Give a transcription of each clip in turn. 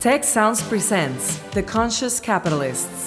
Tec Sounds presents The Conscious Capitalists.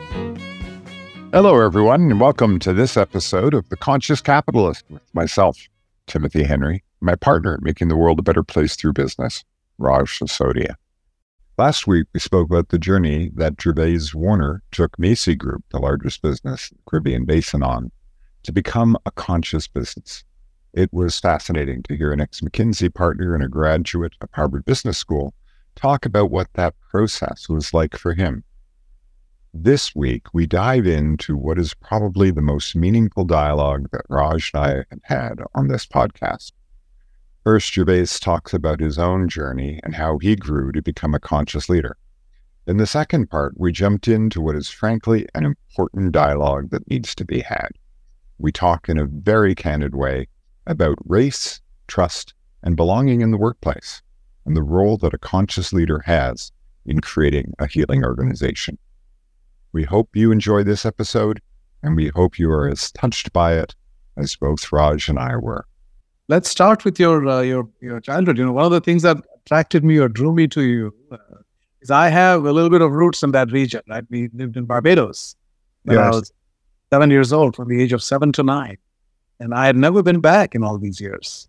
Hello, everyone, and welcome to this episode of The Conscious Capitalist with myself, Timothy Henry, my partner at Making the World a Better Place Through Business, Raj Sasodia. Last week, we spoke about the journey that Gervase Warner took Massy Group, the largest business in the Caribbean basin, on to become a conscious business. It was fascinating to hear an ex-McKinsey partner and a graduate of Harvard Business School talk about what that process was like for him. This week, we dive into what is probably the most meaningful dialogue that Raj and I have had on this podcast. First, Gervase talks about his own journey and how he grew to become a conscious leader. In the second part, we jumped into what is frankly an important dialogue that needs to be had. We talk in a very candid way about race, trust, and belonging in the workplace, and the role that a conscious leader has in creating a healing organization. We hope you enjoy this episode, and we hope you are as touched by it as both Raj and I were. Let's start with your childhood. You know, one of the things that attracted me or drew me to you is I have a little bit of roots in that region. Right, we lived in Barbados when I was 7 years old, from the age of 7 to 9, and I had never been back in all these years.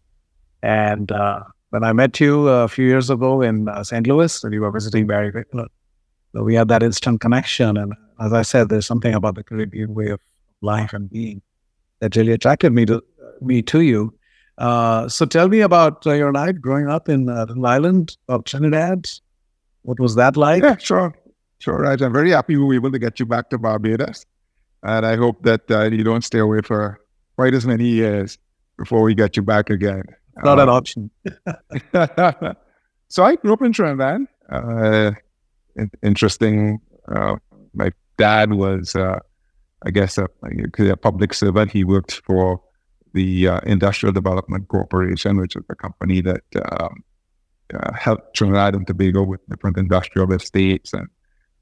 And when I met you a few years ago in St. Louis, and you were visiting Barry, so we had that instant connection. And as I said, there's something about the Caribbean way of life and being that really attracted me to you. So tell me about your life growing up in the island of Trinidad. What was that like? Yeah, sure. Right. I'm very happy we were able to get you back to Barbados. And I hope that you don't stay away for quite as many years before we get you back again. Not an option. So I grew up in Trinidad. Interesting. My dad was, a public servant. He worked for the Industrial Development Corporation, which is a company that helped Trinidad and Tobago with different industrial estates and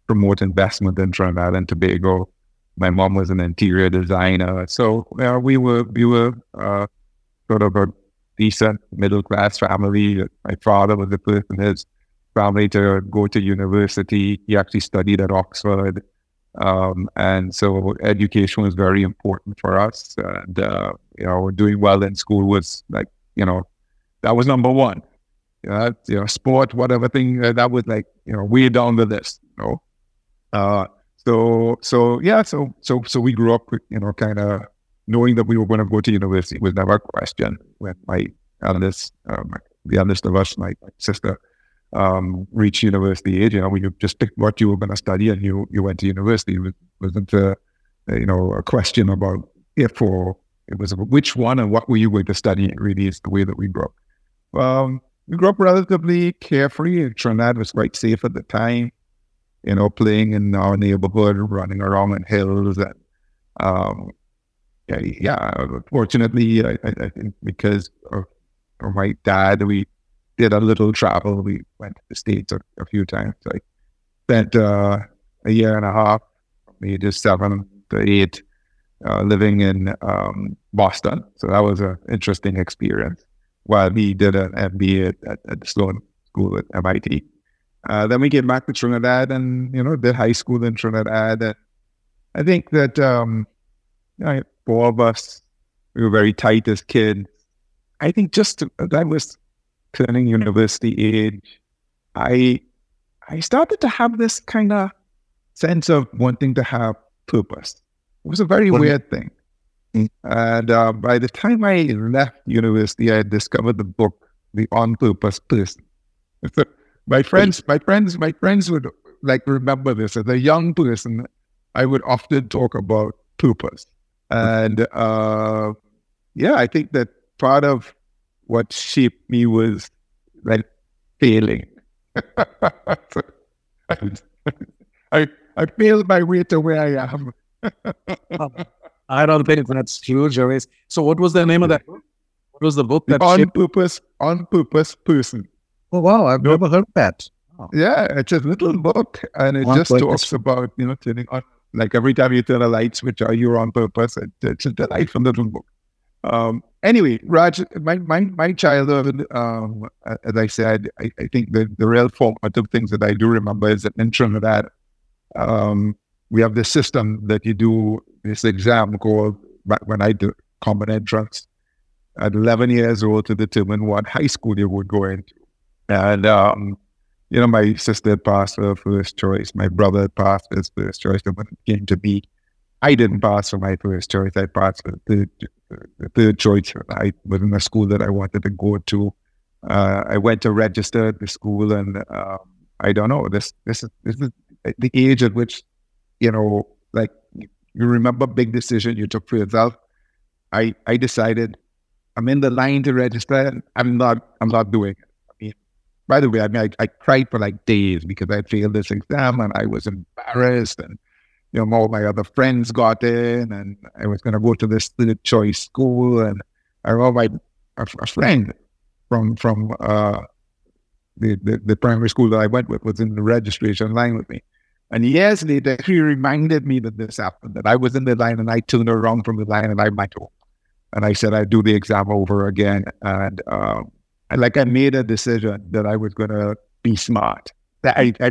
promote investment in Trinidad and Tobago. My mom was an interior designer, so we were sort of a decent middle class family. My father was the first in his family to go to university. He actually studied at Oxford. And so education was very important for us. And, doing well in school was that was number one. Sport, whatever thing, that was way down the list, So we grew up, kind of knowing that we were going to go to university was never a question. When my eldest, the eldest of us, my sister, reach university age, when you just picked what you were going to study and you went to university. It wasn't a question about if or it was about which one and what were you going to study. It really is the way that we grew up. We grew up relatively carefree. Trinidad was quite safe at the time, playing in our neighborhood, running around in hills. And, fortunately, I think because of my dad, we did a little travel. We went to the States a few times. I spent a year and a half, from ages 7 to 8, living in Boston. So that was an interesting experience. While he did an MBA at the Sloan School at MIT. Then we came back to Trinidad and, did high school in Trinidad. And I think that four of us, we were very tight as kids. I think that was turning university age, I started to have this kind of sense of wanting to have purpose. It was a very weird thing. Mm-hmm. And by the time I left university, I had discovered the book, The On-Purpose Person. So my friends would remember this. As a young person, I would often talk about purpose. And yeah, I think that part of what shaped me was like failing. So, I failed my way to where I am. I don't think that's huge, Gervase. So what was the name of that book? What was the book that On-Purpose Person. Oh, wow. I've never heard of that. Oh. Yeah, it's a little book, and it just talks about, you know, turning on, like every time you turn a light switch, are you on purpose? It's a delightful little book. Anyway, Raj, my childhood, as I said, I think the real formative things that I do remember is that in Trinidad, we have this system that you do this exam called, when I do common entrance, at 11 years old to determine what high school you would go into. And, you know, my sister passed her first choice. My brother passed his first choice. And when it came to me, I didn't pass for my first choice. I passed for the third choice. I was in a school that I wanted to go to. I went to register at the school, and I don't know. This is the age at which, you know, like you remember big decision you took for yourself. I decided I'm in the line to register, and I'm not doing it. I mean, by the way, I cried for like days because I failed this exam, and I was embarrassed, and you know, all my other friends got in, and I was going to go to this third choice school. And I remember a friend from the primary school that I went with was in the registration line with me. And years later, he reminded me that this happened, that I was in the line and I turned around from the line and I went home. And I said, I'd do the exam over again. And I made a decision that I was going to be smart. That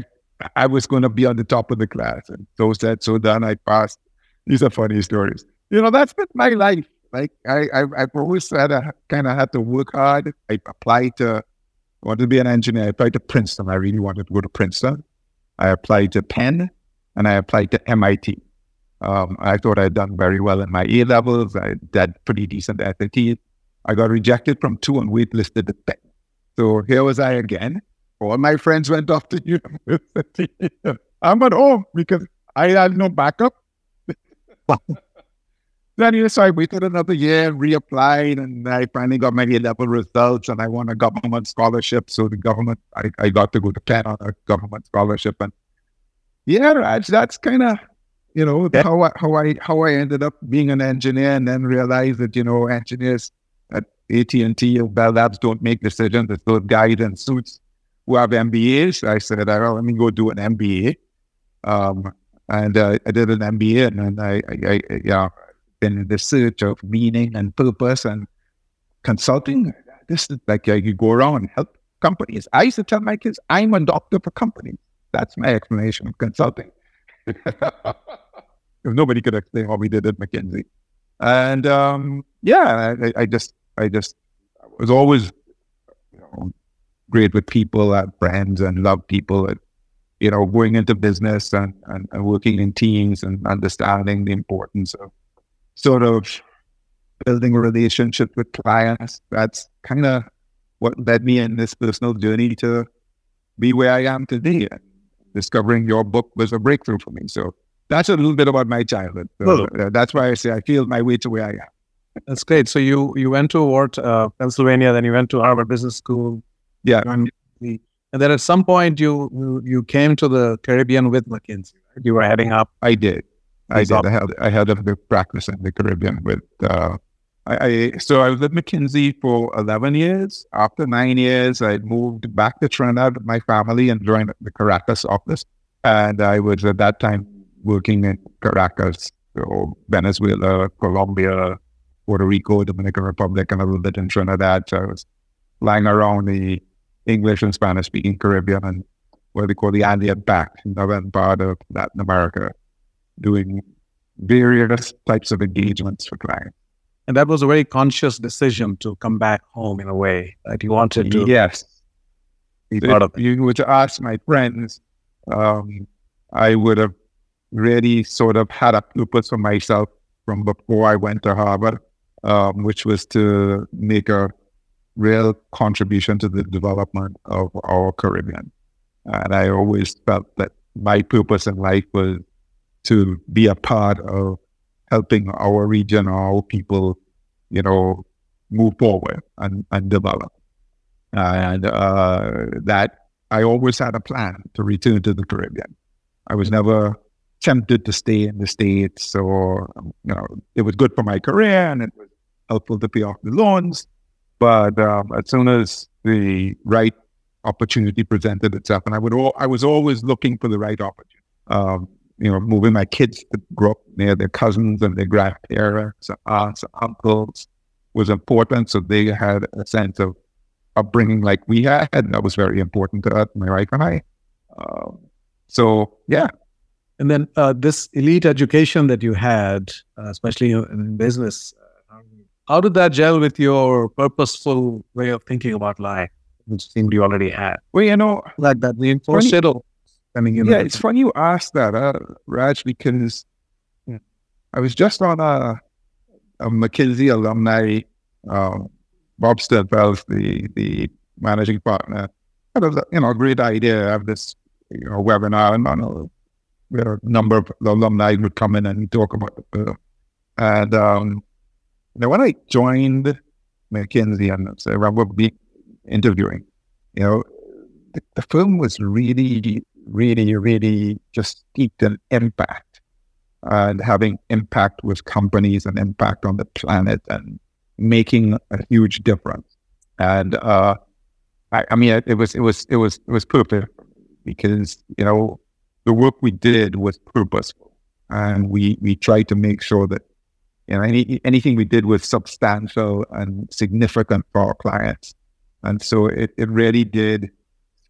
I was going to be on the top of the class. And so said, so done, I passed. These are funny stories. You know, that's been my life. Like, I've always said I kind of had to work hard. I wanted to be an engineer. I applied to Princeton. I really wanted to go to Princeton. I applied to Penn, and I applied to MIT. I thought I had done very well in my A-levels. I did pretty decent SAT. I got rejected from two and waitlisted at Penn. So here was I again. All my friends went off to university. I'm at home because I had no backup. So I waited another year, reapplied, and I finally got my A-level results, and I won a government scholarship. So the government, I got to go to Penn on a government scholarship. And yeah, Raj, that's kind of, you know, how I ended up being an engineer, and then realized that, you know, engineers at AT&T or Bell Labs don't make decisions. It's those guys in suits who have MBAs. I said, well, let me go do an MBA. And I did an MBA, and I been in the search of meaning and purpose and consulting. This is like, you go around and help companies. I used to tell my kids, I'm a doctor for companies. That's my explanation of consulting. Nobody could explain what we did at McKinsey. And I was always, you know, great with people, brands, and love people, and, you know, going into business and working in teams and understanding the importance of sort of building relationships with clients. That's kind of what led me in this personal journey to be where I am today. And discovering your book was a breakthrough for me. So that's a little bit about my childhood. So, that's why I say I feel my way to where I am. That's great. So you went toward Pennsylvania, then you went to Harvard Business School. Yeah, and then at some point you came to the Caribbean with McKinsey. Right? You were heading up. I did. I had a big practice in the Caribbean with. So I was at McKinsey for 11 years. After 9 years, I moved back to Trinidad with my family and joined the Caracas office. And I was at that time working in Caracas, so Venezuela, Colombia, Puerto Rico, Dominican Republic, and a little bit in Trinidad. So I was lying around the English and Spanish-speaking Caribbean and what they call the Andean Pact, northern part of Latin America, doing various types of engagements for clients. And that was a very conscious decision to come back home in a way, that you wanted to be part of it. If you were to ask my friends, I would have really sort of had a purpose for myself from before I went to Harvard, which was to make a real contribution to the development of our Caribbean. And I always felt that my purpose in life was to be a part of helping our region, our people you know, move forward and develop. And that I always had a plan to return to the Caribbean. I was never tempted to stay in the States, or, you know, it was good for my career and it was helpful to pay off the loans. But as soon as the right opportunity presented itself, and I was always looking for the right opportunity. You know, moving my kids to grow up near their cousins and their grandparents, aunts, uncles was important. So they had a sense of upbringing like we had, and that was very important to us, my wife and I. So, yeah. And then this elite education that you had, especially in business, how did that gel with your purposeful way of thinking about life, which seemed you already had? Well, you know, like that reinforced shadow. I mean, you know, yeah, it's funny you asked that, Raj, because I was just on a McKinsey alumni, Bob Stilfell's the managing partner. That was, you know, a great idea to have this, you know, webinar, and where a number of the alumni would come in and talk about the film. And now when I joined McKinsey, and so I remember being interviewing, you know, the film was really just steeped in impact, and having impact with companies and impact on the planet and making a huge difference. And I mean, it was perfect, because, you know, the work we did was purposeful, and we tried to make sure that, you know, anything we did was substantial and significant for our clients. And so it really did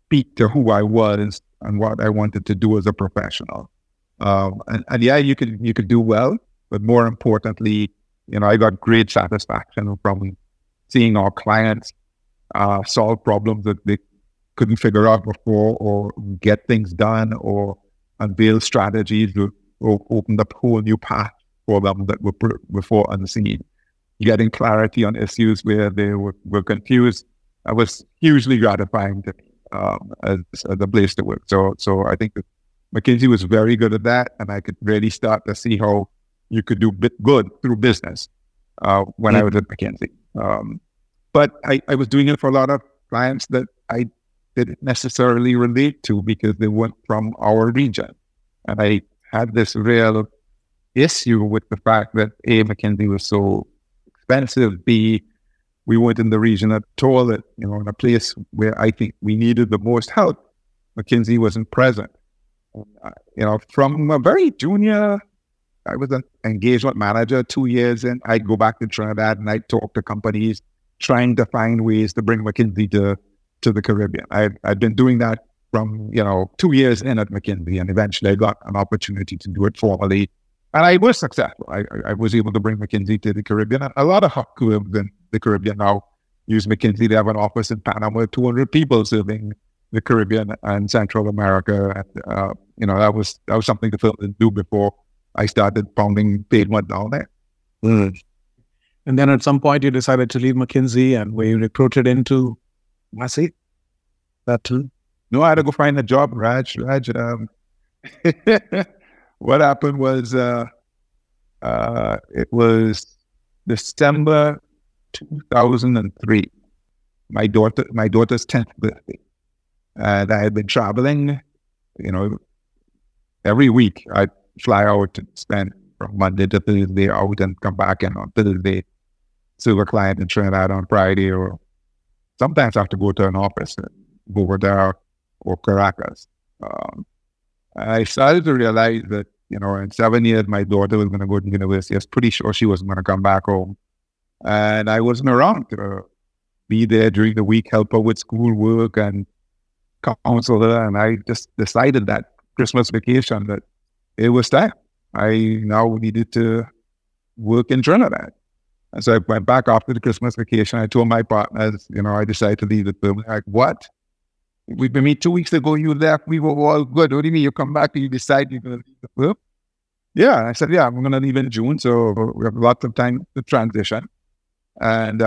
speak to who I was and what I wanted to do as a professional. And yeah, you could do well, but more importantly, you know, I got great satisfaction from seeing our clients solve problems that they couldn't figure out before, or get things done, or unveil strategies or open up whole new paths for them that were before unseen. Getting clarity on issues where they were confused, that was hugely gratifying to me. As a place to work. So I think that McKinsey was very good at that, and I could really start to see how you could do good through business when I was at McKinsey. But I was doing it for a lot of clients that I didn't necessarily relate to, because they weren't from our region. And I had this real issue with the fact that A, McKinsey was so expensive, B, we weren't in the region at all, that, you know, in a place where I think we needed the most help, McKinsey wasn't present. You know, from a very junior, I was an engagement manager 2 years in, I'd go back to Trinidad and I'd talk to companies trying to find ways to bring McKinsey to the Caribbean. I'd been doing that from, you know, 2 years in at McKinsey, and eventually I got an opportunity to do it formally. And I was successful. I was able to bring McKinsey to the Caribbean. And a lot of hot clubs in the Caribbean now use McKinsey. They have an office in Panama, 200 people serving the Caribbean and Central America. And, you know, that was something the film didn't do before I started founding Payment down there. Mm. And then at some point you decided to leave McKinsey, and were you recruited into Massy? That too? No, I had to go find a job, Raj. What happened was, it was December 2003, my daughter's 10th birthday. And I had been traveling, you know, every week I'd fly out and spend from Monday to Thursday out, and come back in on Thursday, serve a client in Trinidad on Friday, or sometimes I have to go to an office in Bogota or Caracas. I started to realize that, you know, in 7 years, my daughter was going to go to university. I was pretty sure she wasn't going to come back home. And I wasn't around to be there during the week, help her with schoolwork and counsel her. And I just decided that Christmas vacation that it was time. I now needed to work in Trinidad. And so I went back after the Christmas vacation. I told my partners, you know, I decided to leave the firm. Like, what? We've been meeting 2 weeks ago, you left, we were all good. What do you mean you come back and you decide you're going to leave the firm? Yeah, I said, yeah, I'm going to leave in June, so we have lots of time to transition. And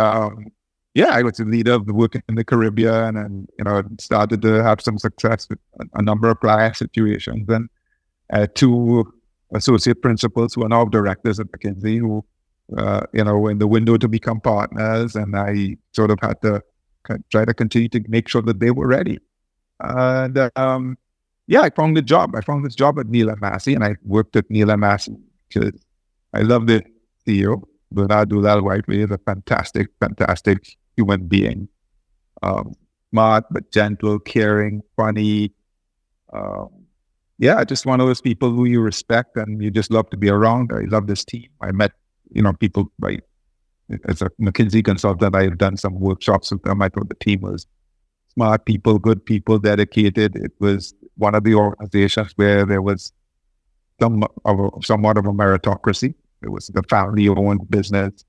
yeah, I was the leader of the work in the Caribbean, and, you know, started to have some success with a number of client situations. And 2 associate principals who are now directors at McKinsey, who in the window to become partners, and I sort of had to try to continue to make sure that they were ready. And I found the job. I found this job at Neil & Massey, and I worked at Neil & Massey because I loved the CEO. Bernard Doolal-Whiteway is a fantastic, fantastic human being. Smart, but gentle, caring, funny. Just one of those people who you respect and you just love to be around. I love this team. I met, people as a McKinsey consultant. I've done some workshops with them. I thought the team was smart people, good people, dedicated. It was one of the organizations where there was somewhat of a meritocracy. It was the family-owned business.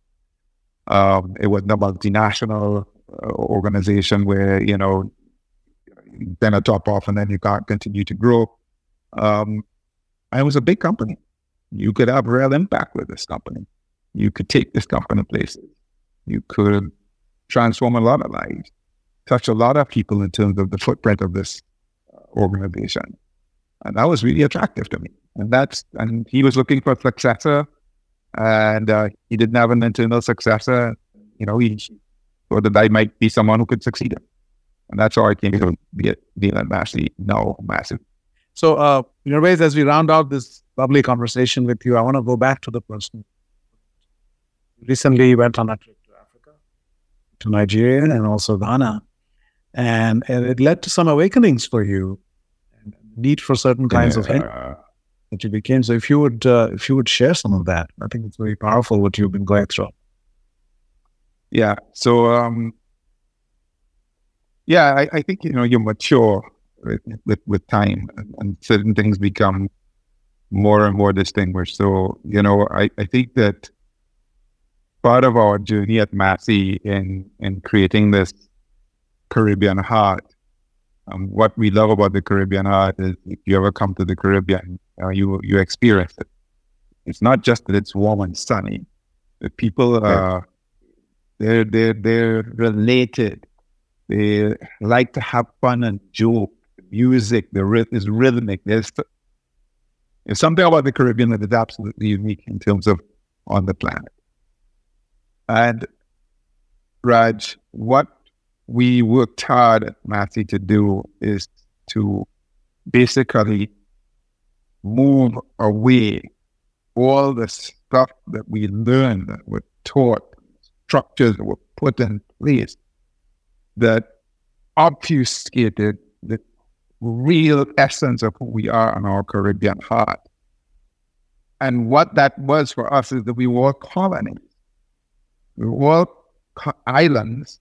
It was the multinational organization where, you then a top off and then you can't continue to grow. And it was a big company. You could have real impact with this company. You could take this company places. You could transform a lot of lives, touch a lot of people in terms of the footprint of this organization. And that was really attractive to me. And he was looking for a successor, and he didn't have an internal successor. He thought that I might be someone who could succeed him. And that's how I came to be at Massey, now Massive. So, Gervase, as we round out this lovely conversation with you, I want to go back to the person. Recently, you went on a trip to Africa, to Nigeria, and also Ghana. And it led to some awakenings for you, and need for certain kinds of things that you became. So if you would share some of that, I think it's very powerful what you've been going through. Yeah. So, I think, you mature with time, and certain things become more and more distinguished. So, I think that part of our journey at Massey in creating this Caribbean heart, what we love about the Caribbean heart is if you ever come to the Caribbean, you experience it. It's not just that it's warm and sunny. The people are, they're related. They like to have fun and joke. Music, the rhythm is rhythmic. There's something about the Caribbean that is absolutely unique in terms of on the planet. And Raj, what we worked hard at Massey to do is to basically move away all the stuff that we learned, that were taught, structures that were put in place that obfuscated the real essence of who we are in our Caribbean heart. And what that was for us is that we were all colonies. We were all islands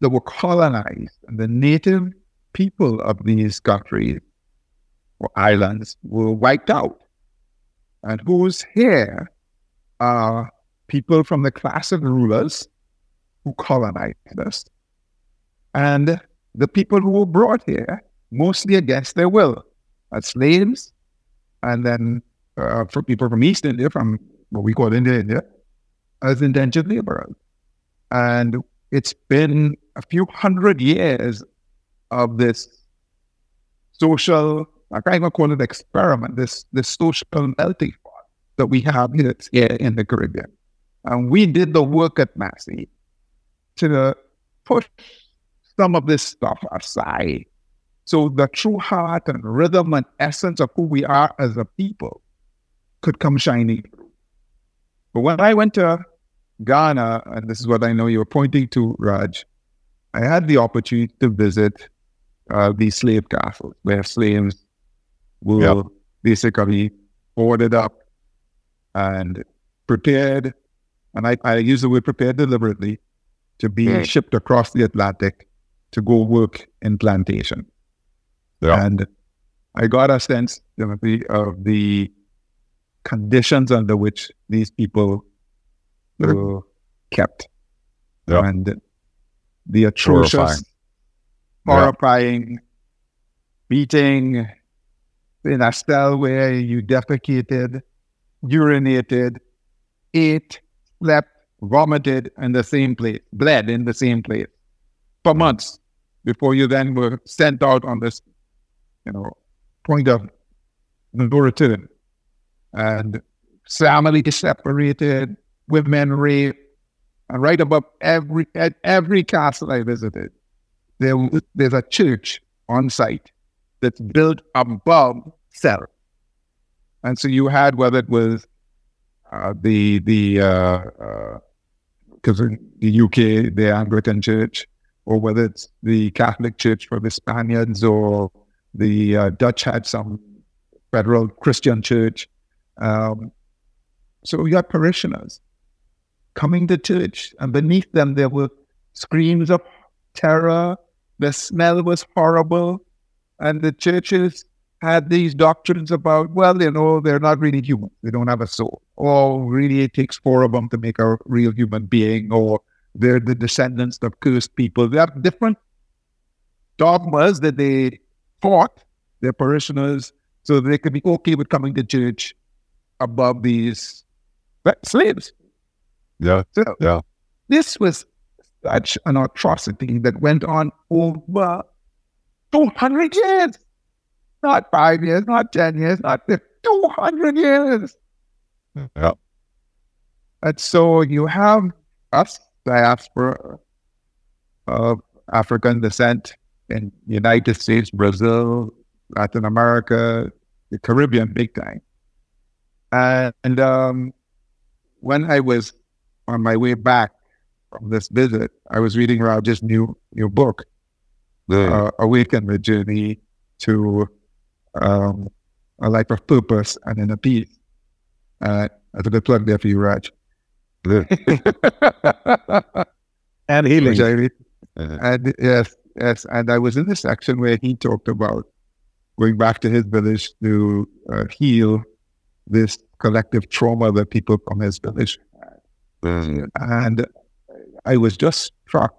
that were colonized. And the native people of these countries or islands were wiped out. And who's here are people from the class of rulers who colonized us. And the people who were brought here, mostly against their will, as slaves, and then for people from East India, from what we call India, as indentured laborers. And it's been a few hundred years of this social, I can't even call it experiment, this social melting pot that we have here in the Caribbean. And we did the work at Massey to push some of this stuff aside. So the true heart and rhythm and essence of who we are as a people could come shining through. But when I went to Ghana, and this is what I know you're pointing to, Raj, I had the opportunity to visit these slave castles where slaves were basically boarded up and prepared, and I use the word prepared deliberately, to be shipped across the Atlantic to go work in plantation. Yeah. And I got a sense, Timothy, of the conditions under which these people were kept. Yeah. And the atrocious, horrifying beating in a cell where you defecated, urinated, ate, slept, vomited in the same place, bled in the same place for months before you then were sent out on this, point of no return. And family separated, with memory. And right above every castle I visited, there's a church on site that's built above self. And so you had, whether it was because in the UK, the Anglican Church, or whether it's the Catholic Church for the Spaniards, or the Dutch had some federal Christian church. So you had parishioners coming to church, and beneath them there were screams of terror. The smell was horrible, and the churches had these doctrines about, well, you know, they're not really human. They don't have a soul. Or really it takes four of them to make a real human being, or they're the descendants of cursed people. They have different dogmas that they taught their parishioners so they could be okay with coming to church above these slaves. Yeah, so yeah. This was such an atrocity that went on over 200 years. Not 5 years, not 10 years, not 200 years. Yeah. And so you have us, diaspora of African descent in the United States, Brazil, Latin America, the Caribbean, big time. And when I was on my way back from this visit, I was reading Raj's new book, Awaken the Journey to A Life of Purpose and Inner Peace. That's a good plug there for you, Raj. And healing. And yes. And I was in the section where he talked about going back to his village to heal this collective trauma that people from his village had. And I was just struck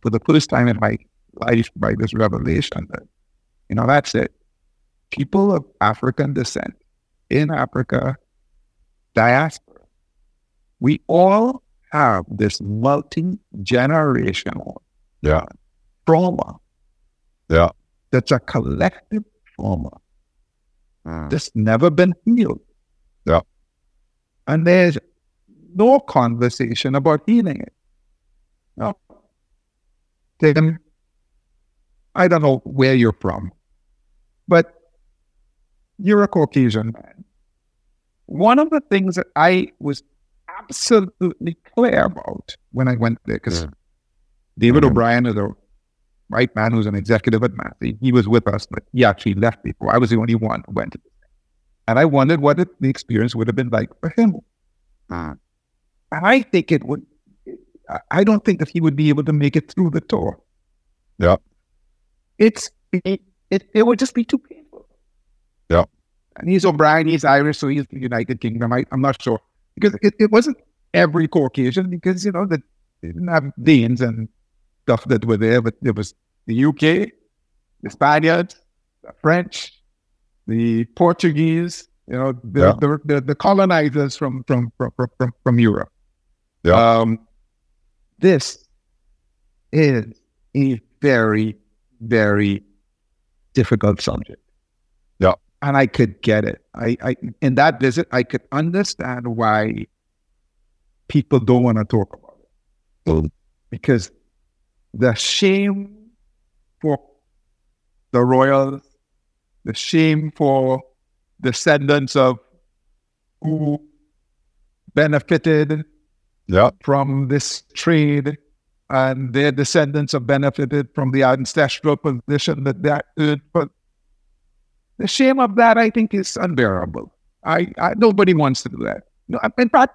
for the first time in my life by this revelation that, you know, that's it. People of African descent in Africa, diaspora, we all have this multi-generational trauma. Yeah. That's a collective trauma that's never been healed. Yeah. And there's no conversation about healing it. No. I don't know where you're from, but you're a Caucasian man. One of the things that I was absolutely clear about when I went there, because David O'Brien is a right man who's an executive at Massy. He was with us, but he actually left before. I was the only one who went to this. And I wondered what the experience would have been like for him. And I think it would, I don't think that he would be able to make it through the tour. Yeah. It would just be too painful. Yeah. And he's O'Brien, he's Irish, so he's the United Kingdom. I'm not sure. Because it wasn't every Caucasian, because, you know, they didn't have Danes and stuff that were there, but there was the UK, the Spaniards, the French, the Portuguese, you know, the colonizers from Europe. Yeah. This is a very, very difficult subject. Yeah. And I could get it. I in that visit, I could understand why people don't want to talk about it. Because the shame for the royals, the shame for descendants of who benefited from this trade, and their descendants have benefited from the ancestral position that they earned. But the shame of that, I think, is unbearable. I nobody wants to do that. No, in fact,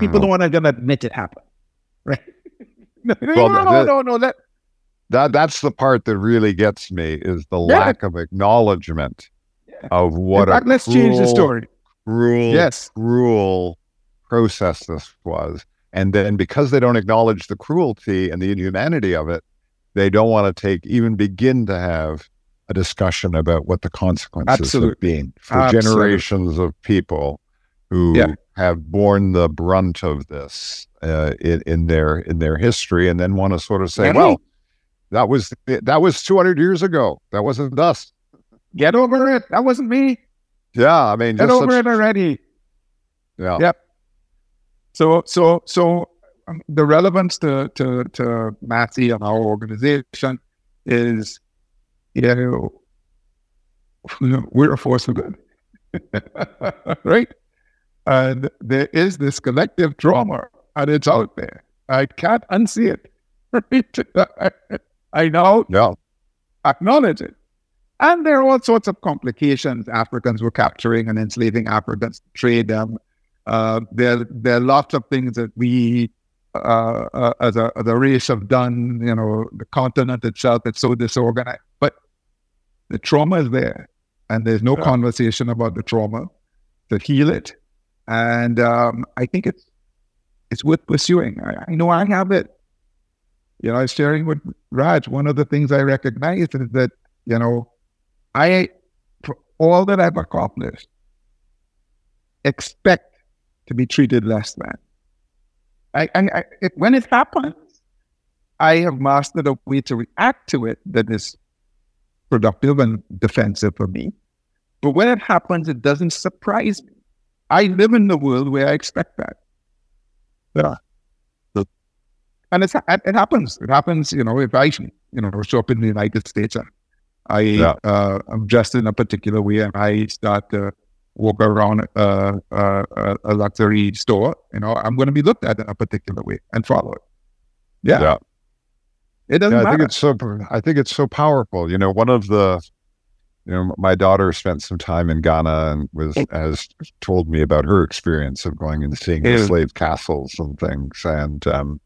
people don't want to admit it happened, right? That's the part that really gets me, is the lack of acknowledgement of what in fact, let's change the story. Cruel process this was. And then because they don't acknowledge the cruelty and the inhumanity of it, they don't want to begin to have a discussion about what the consequences have been for generations of people who have borne the brunt of this in their history, and then want to sort of say, well, that was 200 years ago. That wasn't us. Get over it. That wasn't me. Yeah, I mean, get over it already. Yeah. Yep. So the relevance to Massy and our organization is, we're a force for good, right? And there is this collective trauma, and it's out there. I can't unsee it. Right? I now acknowledge it. And there are all sorts of complications. Africans were capturing and enslaving Africans to trade them. There are lots of things that we, as a race, have done. The continent itself is so disorganized. But the trauma is there, and there's no conversation about the trauma to heal it. And I think it's worth pursuing. I know I have it. I was sharing with Raj, one of the things I recognized is that, for all that I've accomplished, expect to be treated less than. When it happens, I have mastered a way to react to it that is productive and defensive for me. But when it happens, it doesn't surprise me. I live in the world where I expect that. Yeah. And it happens. It happens, if I, show up in the United States and I'm dressed in a particular way and I start to walk around a luxury store, I'm going to be looked at in a particular way and followed. Yeah. Yeah. It doesn't matter. I think it's so powerful. One of the, my daughter spent some time in Ghana and has told me about her experience of going and seeing the slave castles and things. And, and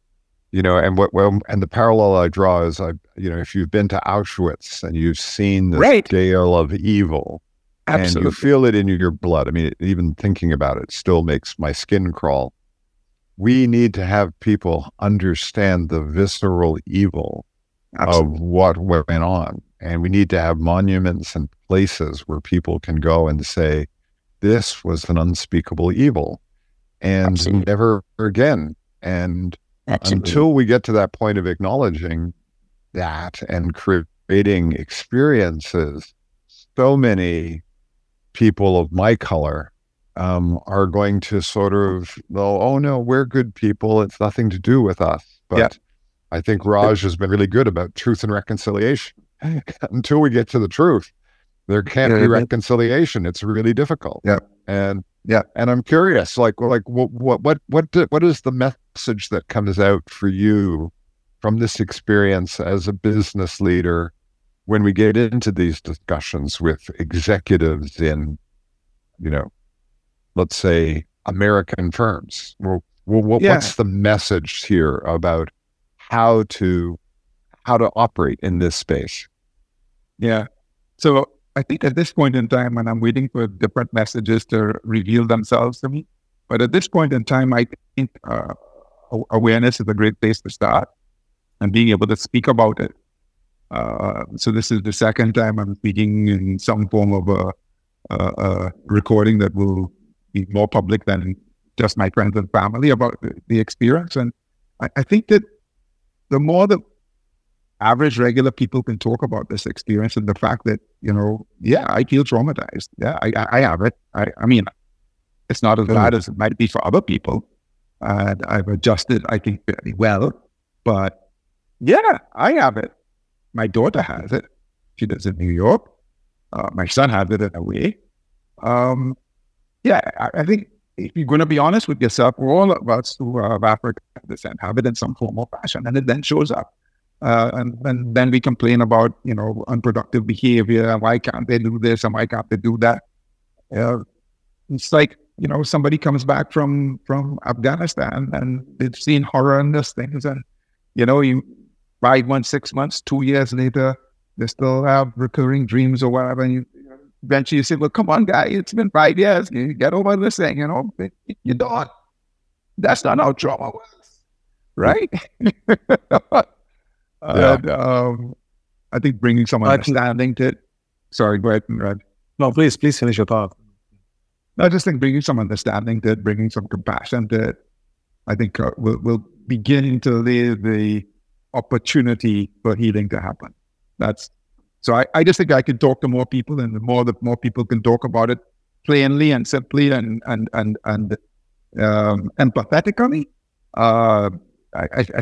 the parallel I draw is, if you've been to Auschwitz and you've seen the scale of evil, absolutely, and you feel it in your blood. I mean, even thinking about it still makes my skin crawl. We need to have people understand the visceral evil of what went on. And we need to have monuments and places where people can go and say, this was an unspeakable evil and never again. And until we get to that point of acknowledging that and creating experiences, so many people of my color are going to sort of, oh no, we're good people. It's nothing to do with us. But I think Raj has been really good about truth and reconciliation. Until we get to the truth, there can't be reconciliation. It's really difficult. Yeah. And I'm curious, what is the message that comes out for you from this experience as a business leader when we get into these discussions with executives in, let's say American firms? What's the message here about how to operate in this space? Yeah. So I think at this point in time, and I'm waiting for different messages to reveal themselves to me, but at this point in time, I think awareness is a great place to start and being able to speak about it. So this is the second time I'm speaking in some form of a recording that will be more public than just my friends and family about the experience. And I think that the more the average regular people can talk about this experience and the fact that, I feel traumatized. Yeah, I have it. I mean, it's not as bad as it might be for other people. And I've adjusted, I think, fairly well. But I have it. My daughter has it. She lives in New York. My son has it in a way. I think if you're going to be honest with yourself, all of us who are of African descent have it in some form or fashion, and it then shows up. And then we complain about, unproductive behavior. Why can't they do this? And why can't they do that? It's like, somebody comes back from Afghanistan and they've seen horrendous things. And, 5 months, 6 months, 2 years later, they still have recurring dreams or whatever. And eventually you say, well, come on, guy, it's been 5 years. You get over this thing, you don't. That's not how trauma works, right? And, I think bringing some understanding to it. Sorry, go ahead, Raj. No, please finish your thought. No, I just think bringing some understanding to it, bringing some compassion to it, I think we'll begin to lay the opportunity for healing to happen. I just think I can talk to more people, and the more people can talk about it plainly and simply and empathetically, I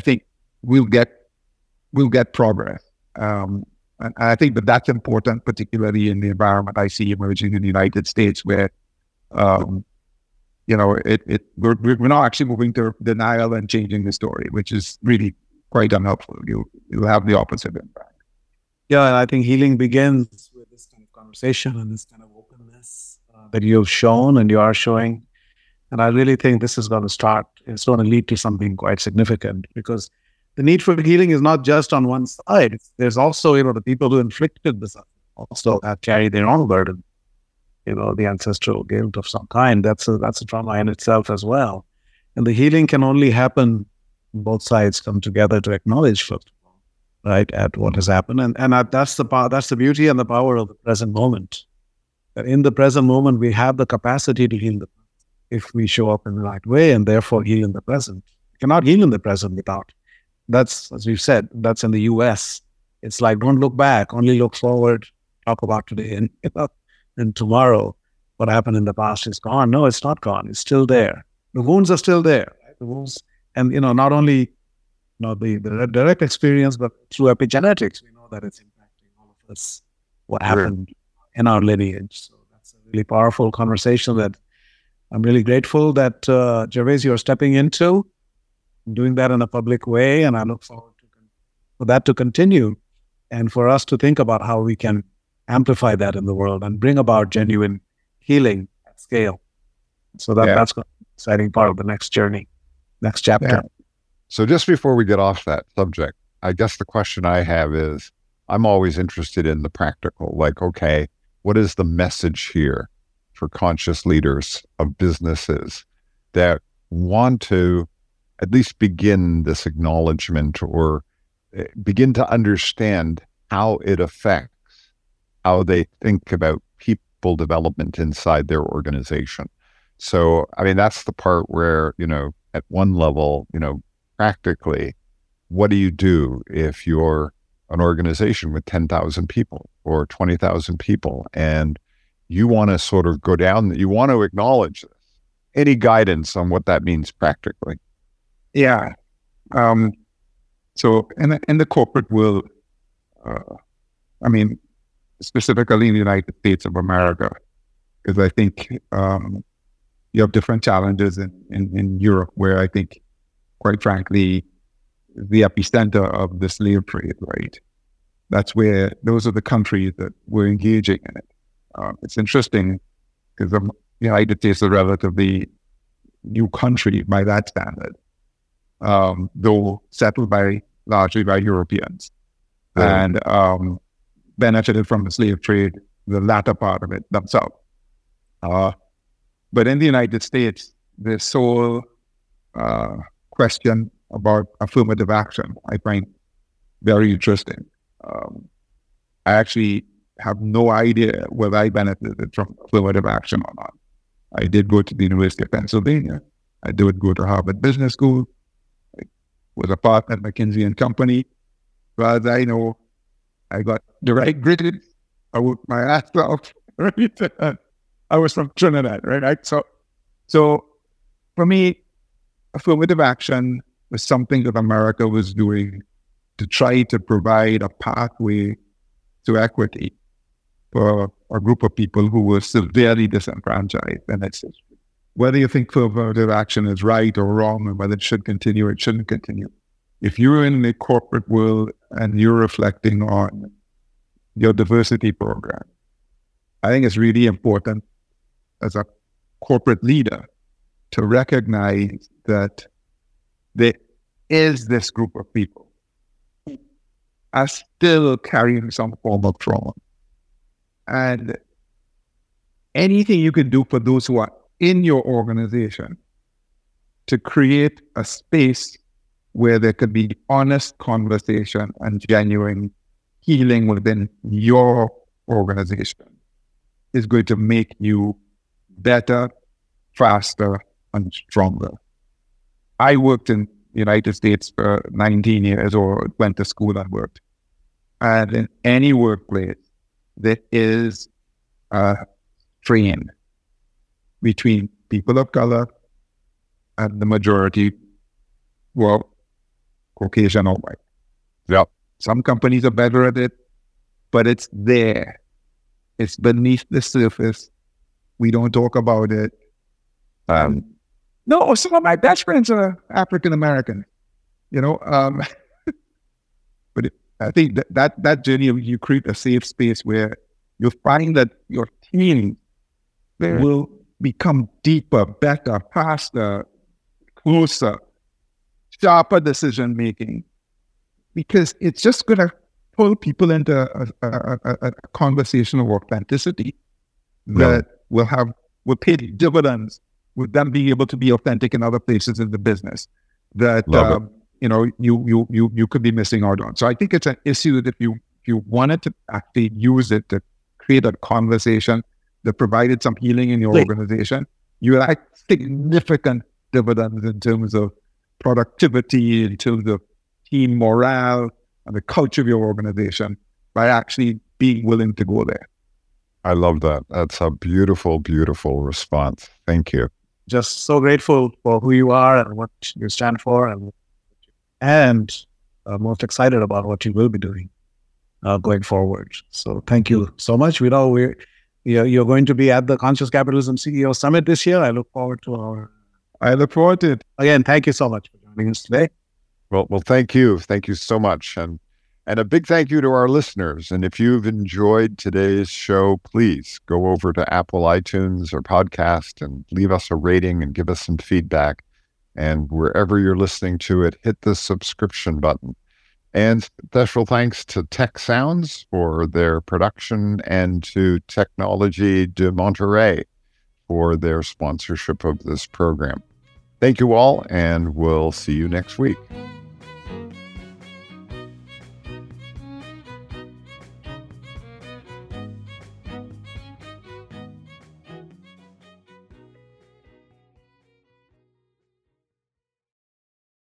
think we'll get progress. And I think that's important, particularly in the environment I see emerging in the United States, where we're not actually moving to denial and changing the story, which is really quite unhelpful. You'll have the opposite impact. Yeah, and I think healing begins with this kind of conversation and this kind of openness that you've shown and you are showing. And I really think this is going to start. It's going to lead to something quite significant, because the need for healing is not just on one side. There's also, the people who inflicted this also carry their own burden, the ancestral guilt of some kind. That's a trauma in itself as well. And the healing can only happen when both sides come together to acknowledge, first of all, right, at what has happened. And that's the power, that's the beauty and the power of the present moment. That in the present moment, we have the capacity to heal the past if we show up in the right way, and therefore heal in the present. We cannot heal in the present without. That's, as we've said, that's in the US. It's like, don't look back, only look forward, talk about today and tomorrow. What happened in the past is gone. No, it's not gone. It's still there. The wounds are still there. Right? The wounds, and not only the direct experience, but through epigenetics, we know that it's impacting all of us, what happened in our lineage. So that's a really powerful conversation that I'm really grateful that, Gervase, you're stepping into. Doing that in a public way, and I look forward for that to continue, and for us to think about how we can amplify that in the world and bring about genuine healing at scale. So that's an exciting part of the next journey, next chapter. Yeah. So just before we get off that subject, I guess the question I have is, I'm always interested in the practical, like, okay, what is the message here for conscious leaders of businesses that want to at least begin this acknowledgement or begin to understand how it affects how they think about people development inside their organization? So, I mean, that's the part where, at one level, practically, what do you do if you're an organization with 10,000 people or 20,000 people and you want to sort of go down, you want to acknowledge this? Any guidance on what that means practically? Yeah. So in the corporate world, specifically in the United States of America, because I think you have different challenges in Europe, where I think, quite frankly, the epicenter of the slave trade, right? That's where, those are the countries that were engaging in it. It's interesting because the United States is a relatively new country by that standard. Though settled largely by Europeans, and benefited from the slave trade, the latter part of it themselves. But in the United States, the sole question about affirmative action I find very interesting. I actually have no idea whether I benefited from affirmative action or not. I did go to the University of Pennsylvania. I did go to Harvard Business School. Was a partner at McKinsey and Company. But I know I got the right gritted. I worked my ass off. Right? I was from Trinidad, right? So for me, affirmative action was something that America was doing to try to provide a pathway to equity for a group of people who were severely disenfranchised in its history. Whether you think affirmative action is right or wrong, and whether it should continue or it shouldn't continue. If you're in the corporate world and you're reflecting on your diversity program, I think it's really important as a corporate leader to recognize that there is this group of people who are still carrying some form of trauma. And anything you can do for those who are in your organization to create a space where there could be honest conversation and genuine healing within your organization is going to make you better, faster, and stronger. I worked in the United States for 19 years or went to school and worked. And in any workplace, there is a strain between people of color, and the majority were Caucasian or white. Yeah. Some companies are better at it, but it's there. It's beneath the surface. We don't talk about it. No, some of my best friends are African-American, you know. But I think that journey, you create a safe space where you find that your team will become deeper, better, faster, closer, sharper decision-making, because it's just going to pull people into a conversation of authenticity that will pay dividends with them being able to be authentic in other places in the business that you could be missing out on. So I think it's an issue that if you wanted to actually use it to create a conversation that provided some healing in your organization, you would have significant dividends in terms of productivity, in terms of team morale, and the culture of your organization by actually being willing to go there. I love that. That's a beautiful, beautiful response. Thank you. Just so grateful for who you are and what you stand for, and most excited about what you will be doing going forward. So thank you so much. We know you're going to be at the Conscious Capitalism CEO Summit this year. I look forward to it. Again, thank you so much for joining us today. Well, thank you. Thank you so much. And a big thank you to our listeners. And if you've enjoyed today's show, please go over to Apple iTunes or podcast and leave us a rating and give us some feedback. And wherever you're listening to it, hit the subscription button. And special thanks to Tec Sounds for their production and to Tecnológico de Monterrey for their sponsorship of this program. Thank you all, and we'll see you next week.